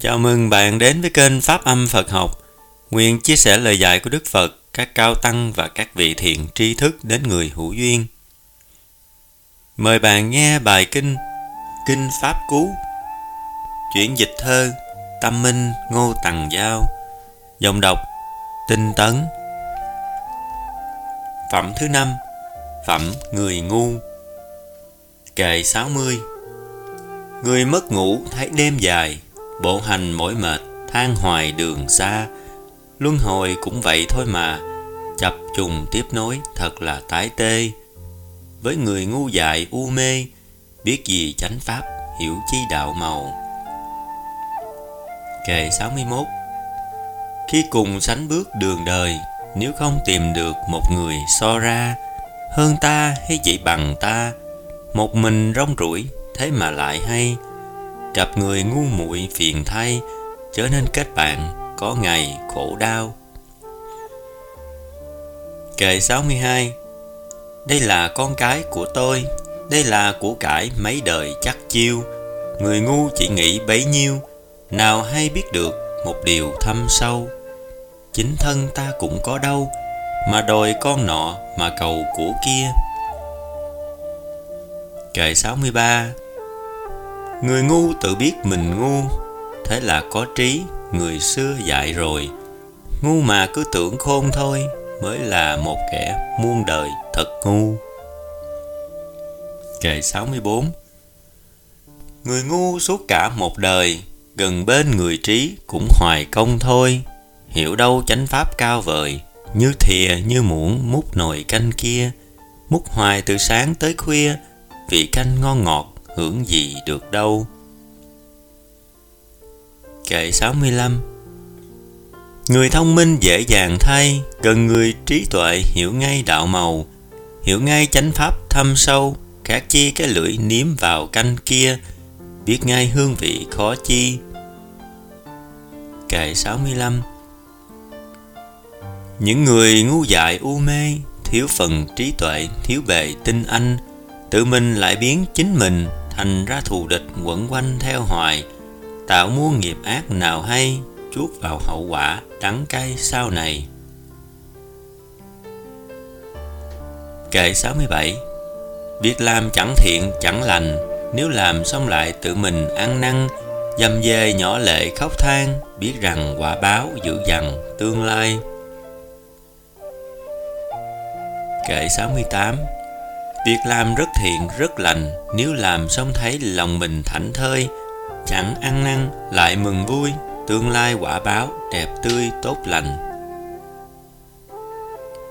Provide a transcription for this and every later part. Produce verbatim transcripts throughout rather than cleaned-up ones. Chào mừng bạn đến với kênh Pháp Âm Phật Học. Nguyện chia sẻ lời dạy của Đức Phật, các cao tăng và các vị thiện tri thức đến người hữu duyên. Mời bạn nghe bài kinh Kinh Pháp Cú, chuyển dịch thơ Tâm Minh Ngô Tằng Giao, giọng đọc Tinh Tấn. Phẩm thứ năm, phẩm người ngu. Kệ sáu mươi. Người mất ngủ thấy đêm dài, bộ hành mỏi mệt, than hoài đường xa. Luân hồi cũng vậy thôi mà, chập trùng tiếp nối thật là tái tê. Với người ngu dại u mê, biết gì chánh pháp, hiểu chi đạo màu. Kệ sáu mươi mốt. Khi cùng sánh bước đường đời, nếu không tìm được một người so ra, hơn ta hay chỉ bằng ta, một mình rong ruổi, thế mà lại hay. Gặp người ngu muội phiền thay, chớ nên kết bạn, có ngày khổ đau. Kệ sáu mươi hai. Đây là con cái của tôi, đây là của cải mấy đời chắc chiêu. Người ngu chỉ nghĩ bấy nhiêu, nào hay biết được một điều thâm sâu. Chính thân ta cũng có đâu, mà đòi con nọ mà cầu của kia. Kệ sáu mươi ba. Người ngu tự biết mình ngu, thế là có trí, người xưa dạy rồi. Ngu mà cứ tưởng khôn thôi, mới là một kẻ muôn đời thật ngu. Kệ sáu mươi bốn. Người ngu suốt cả một đời, gần bên người trí cũng hoài công thôi. Hiểu đâu chánh pháp cao vời, như thìa như muỗng múc nồi canh kia. Múc hoài từ sáng tới khuya, vị canh ngon ngọt hưởng gì được đâu. Kệ sáu mươi lăm. Người thông minh dễ dàng thay, gần người trí tuệ hiểu ngay đạo màu. Hiểu ngay chánh pháp thâm sâu, khác chi cái lưỡi nếm vào canh kia. Biết ngay hương vị khó chi. Kệ sáu mươi lăm. Những người ngu dại u mê, thiếu phần trí tuệ, thiếu bề tinh anh, tự mình lại biến chính mình thành ra thù địch quẩn quanh theo hoài. Tạo muôn nghiệp ác nào hay, chuốc vào hậu quả đắng cay sau này. Kệ sáu mươi bảy. Việc làm chẳng thiện chẳng lành, nếu làm xong lại tự mình ăn năn, dầm dề nhỏ lệ khóc than, biết rằng quả báo dữ dằn tương lai. Kệ sáu mươi tám. Việc làm rất thiện rất lành, nếu làm xong thấy lòng mình thảnh thơi, chẳng ăn năn lại mừng vui, tương lai quả báo đẹp tươi tốt lành.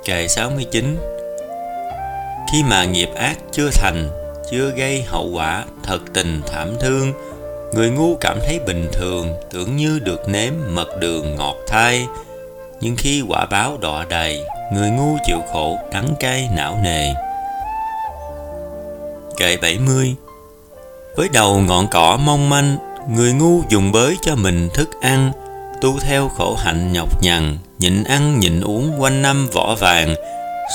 Kệ sáu mươi chín. Khi mà nghiệp ác chưa thành, chưa gây hậu quả thật tình thảm thương, người ngu cảm thấy bình thường, tưởng như được nếm mật đường ngọt thay. Nhưng khi quả báo đọa đầy, người ngu chịu khổ đắng cay não nề. Kệ bảy mươi. Với đầu ngọn cỏ mong manh, người ngu dùng bới cho mình thức ăn, tu theo khổ hạnh nhọc nhằn, nhịn ăn nhịn uống quanh năm vỏ vàng,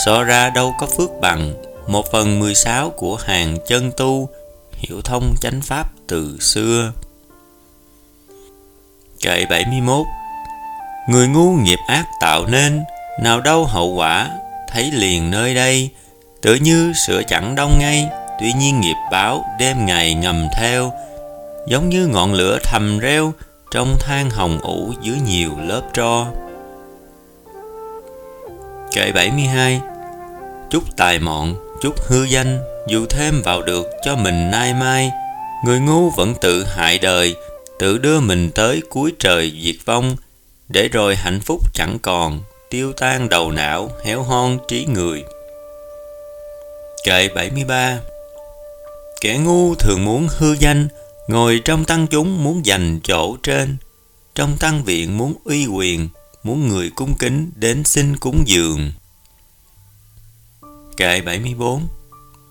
so ra đâu có phước bằng, một phần mười sáu của hàng chân tu, hiểu thông chánh pháp từ xưa. Kệ bảy mươi mốt. Người ngu nghiệp ác tạo nên, nào đâu hậu quả, thấy liền nơi đây, tựa như sữa chẳng đông ngay, tuy nhiên nghiệp báo đêm ngày ngầm theo. Giống như ngọn lửa thầm reo, trong than hồng ủ dưới nhiều lớp tro. Kệ bảy mươi hai. Chút tài mọn, chút hư danh, dù thêm vào được cho mình nay mai, người ngu vẫn tự hại đời, tự đưa mình tới cuối trời diệt vong. Để rồi hạnh phúc chẳng còn, tiêu tan đầu não, héo hon trí người. Kệ bảy mươi ba. Kẻ ngu thường muốn hư danh, ngồi trong tăng chúng muốn giành chỗ trên, trong tăng viện muốn uy quyền, muốn người cung kính đến xin cúng dường. Kệ bảy mươi bốn.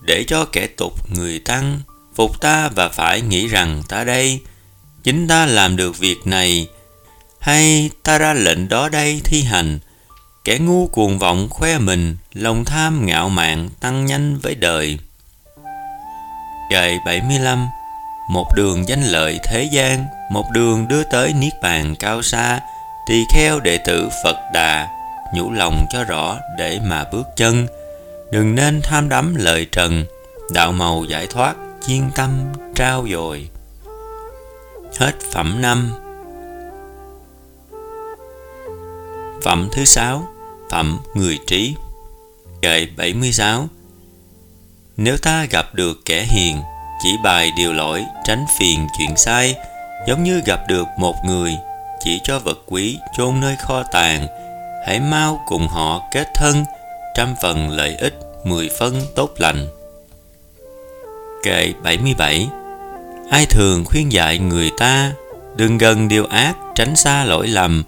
Để cho kẻ tục người tăng, phục ta và phải nghĩ rằng ta đây, chính ta làm được việc này, hay ta ra lệnh đó đây thi hành. Kẻ ngu cuồng vọng khoe mình, lòng tham ngạo mạn tăng nhanh với đời. Kệ bảy mươi lăm. Một đường danh lợi thế gian, một đường đưa tới niết bàn cao xa. Tỳ kheo đệ tử Phật Đà, nhủ lòng cho rõ để mà bước chân. Đừng nên tham đắm lời trần, đạo màu giải thoát chiên tâm trao dồi. Hết phẩm năm. Phẩm thứ sáu, phẩm người trí. Kệ bảy mươi sáu. Nếu ta gặp được kẻ hiền, chỉ bày điều lỗi, tránh phiền chuyện sai, giống như gặp được một người, chỉ cho vật quý chôn nơi kho tàng. Hãy mau cùng họ kết thân, trăm phần lợi ích, mười phân tốt lành. Kệ bảy mươi bảy. Ai thường khuyên dạy người ta, đừng gần điều ác, tránh xa lỗi lầm.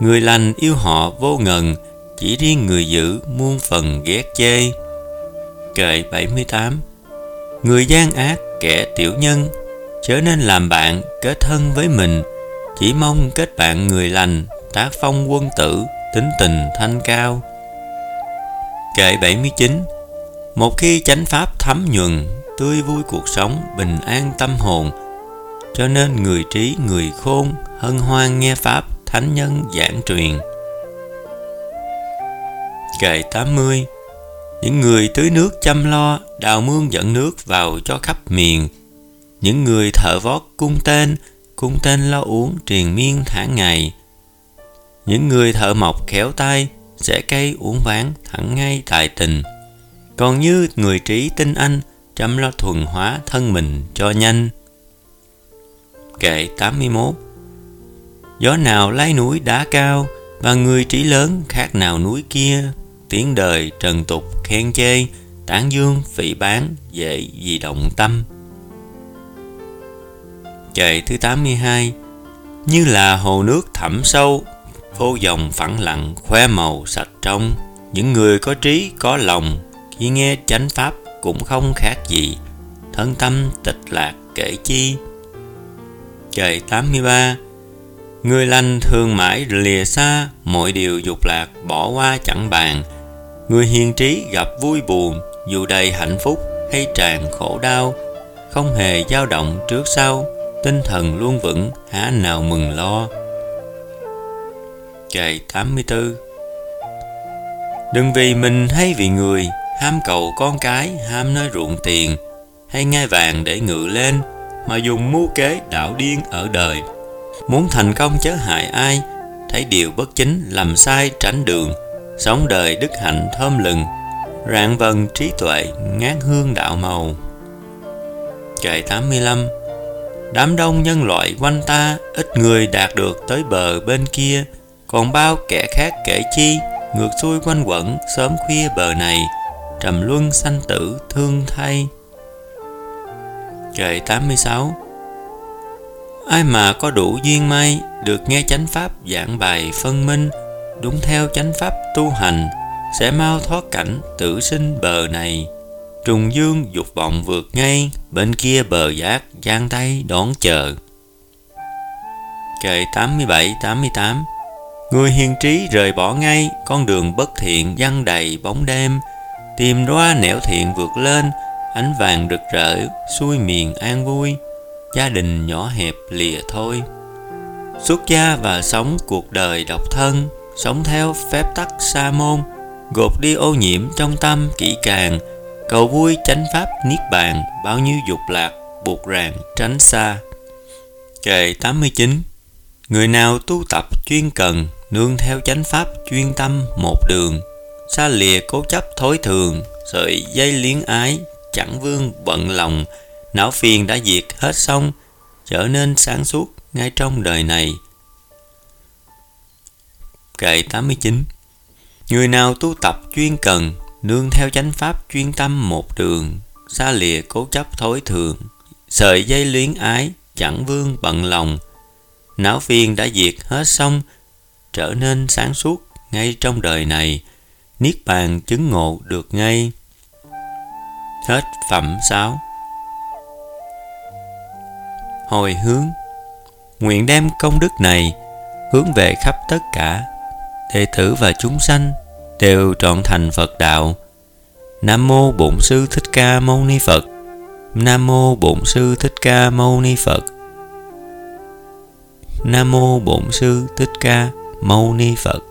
Người lành yêu họ vô ngần, chỉ riêng người dữ muôn phần ghét chê. Kệ bảy mươi tám. Người gian ác, kẻ tiểu nhân, chớ nên làm bạn, kết thân với mình. Chỉ mong kết bạn người lành, tác phong quân tử, tính tình thanh cao. Kệ bảy mươi chín. Một khi chánh pháp thấm nhuần, tươi vui cuộc sống, bình an tâm hồn. Cho nên người trí, người khôn, hân hoan nghe pháp, thánh nhân giảng truyền. Kệ tám mươi. Những người tưới nước chăm lo, đào mương dẫn nước vào cho khắp miền. Những người thợ vót cung tên, cung tên lo uống triền miên tháng ngày. Những người thợ mộc khéo tay, sẽ cây uống ván thẳng ngay tài tình. Còn như người trí tinh anh, chăm lo thuần hóa thân mình cho nhanh. Kệ tám mươi mốt. Gió nào lay núi đá cao, và người trí lớn khác nào núi kia. Tiếng đời trần tục khen chê, tán dương phỉ báng dễ vì động tâm. Kệ thứ tám mươi hai. Như là hồ nước thẳm sâu, vô dòng phẳng lặng, khoe màu sạch trong. Những người có trí có lòng, khi nghe chánh pháp cũng không khác gì, thân tâm tịch lạc kể chi. Kệ tám mươi ba. Người lành thường mãi lìa xa, mọi điều dục lạc bỏ qua chẳng bàn. Người hiền trí gặp vui buồn, dù đầy hạnh phúc hay tràn khổ đau, không hề dao động trước sau, tinh thần luôn vững, há nào mừng lo. Kệ tám mươi tư. Đừng vì mình hay vì người, ham cầu con cái, ham nơi ruộng tiền, hay ngai vàng để ngự lên, mà dùng mưu kế đảo điên ở đời. Muốn thành công chớ hại ai, thấy điều bất chính làm sai tránh đường, sống đời đức hạnh thơm lừng, rạng vần trí tuệ ngát hương đạo màu. Kệ tám mươi lăm. Đám đông nhân loại quanh ta, ít người đạt được tới bờ bên kia, còn bao kẻ khác kể chi, ngược xuôi quanh quẩn sớm khuya bờ này, trầm luân sanh tử thương thay. Kệ tám mươi sáu. Ai mà có đủ duyên may, được nghe chánh pháp giảng bài phân minh, đúng theo chánh pháp tu hành, sẽ mau thoát cảnh tử sinh bờ này. Trùng dương dục vọng vượt ngay, bên kia bờ giác giang tay đón chờ. Kệ tám mươi bảy tám mươi tám. Người hiền trí rời bỏ ngay, con đường bất thiện giăng đầy bóng đêm. Tìm đoá nẻo thiện vượt lên, ánh vàng rực rỡ xuôi miền an vui. Gia đình nhỏ hẹp lìa thôi, xuất gia và sống cuộc đời độc thân, sống theo phép tắc sa môn, gột đi ô nhiễm trong tâm kỹ càng, cầu vui chánh pháp niết bàn, bao nhiêu dục lạc buộc ràng tránh xa. Kệ tám mươi chín. Người nào tu tập chuyên cần, nương theo chánh pháp chuyên tâm một đường, xa lìa cố chấp thối thường, sợi dây liếng ái chẳng vương bận lòng, não phiền đã diệt hết xong, trở nên sáng suốt ngay trong đời này. Kệ tám mươi chín. Người nào tu tập chuyên cần, nương theo chánh pháp chuyên tâm một đường, xa lìa cố chấp thối thường, sợi dây luyến ái chẳng vương bận lòng, não phiền đã diệt hết xong, trở nên sáng suốt ngay trong đời này, niết bàn chứng ngộ được ngay. Hết phẩm sáu. Hồi hướng. Nguyện đem công đức này hướng về khắp tất cả đệ tử và chúng sanh, đều trọn thành Phật đạo. Nam mô Bổn Sư Thích Ca Mâu Ni Phật. Nam mô Bổn Sư Thích Ca Mâu Ni Phật. Nam mô Bổn Sư Thích Ca Mâu Ni Phật.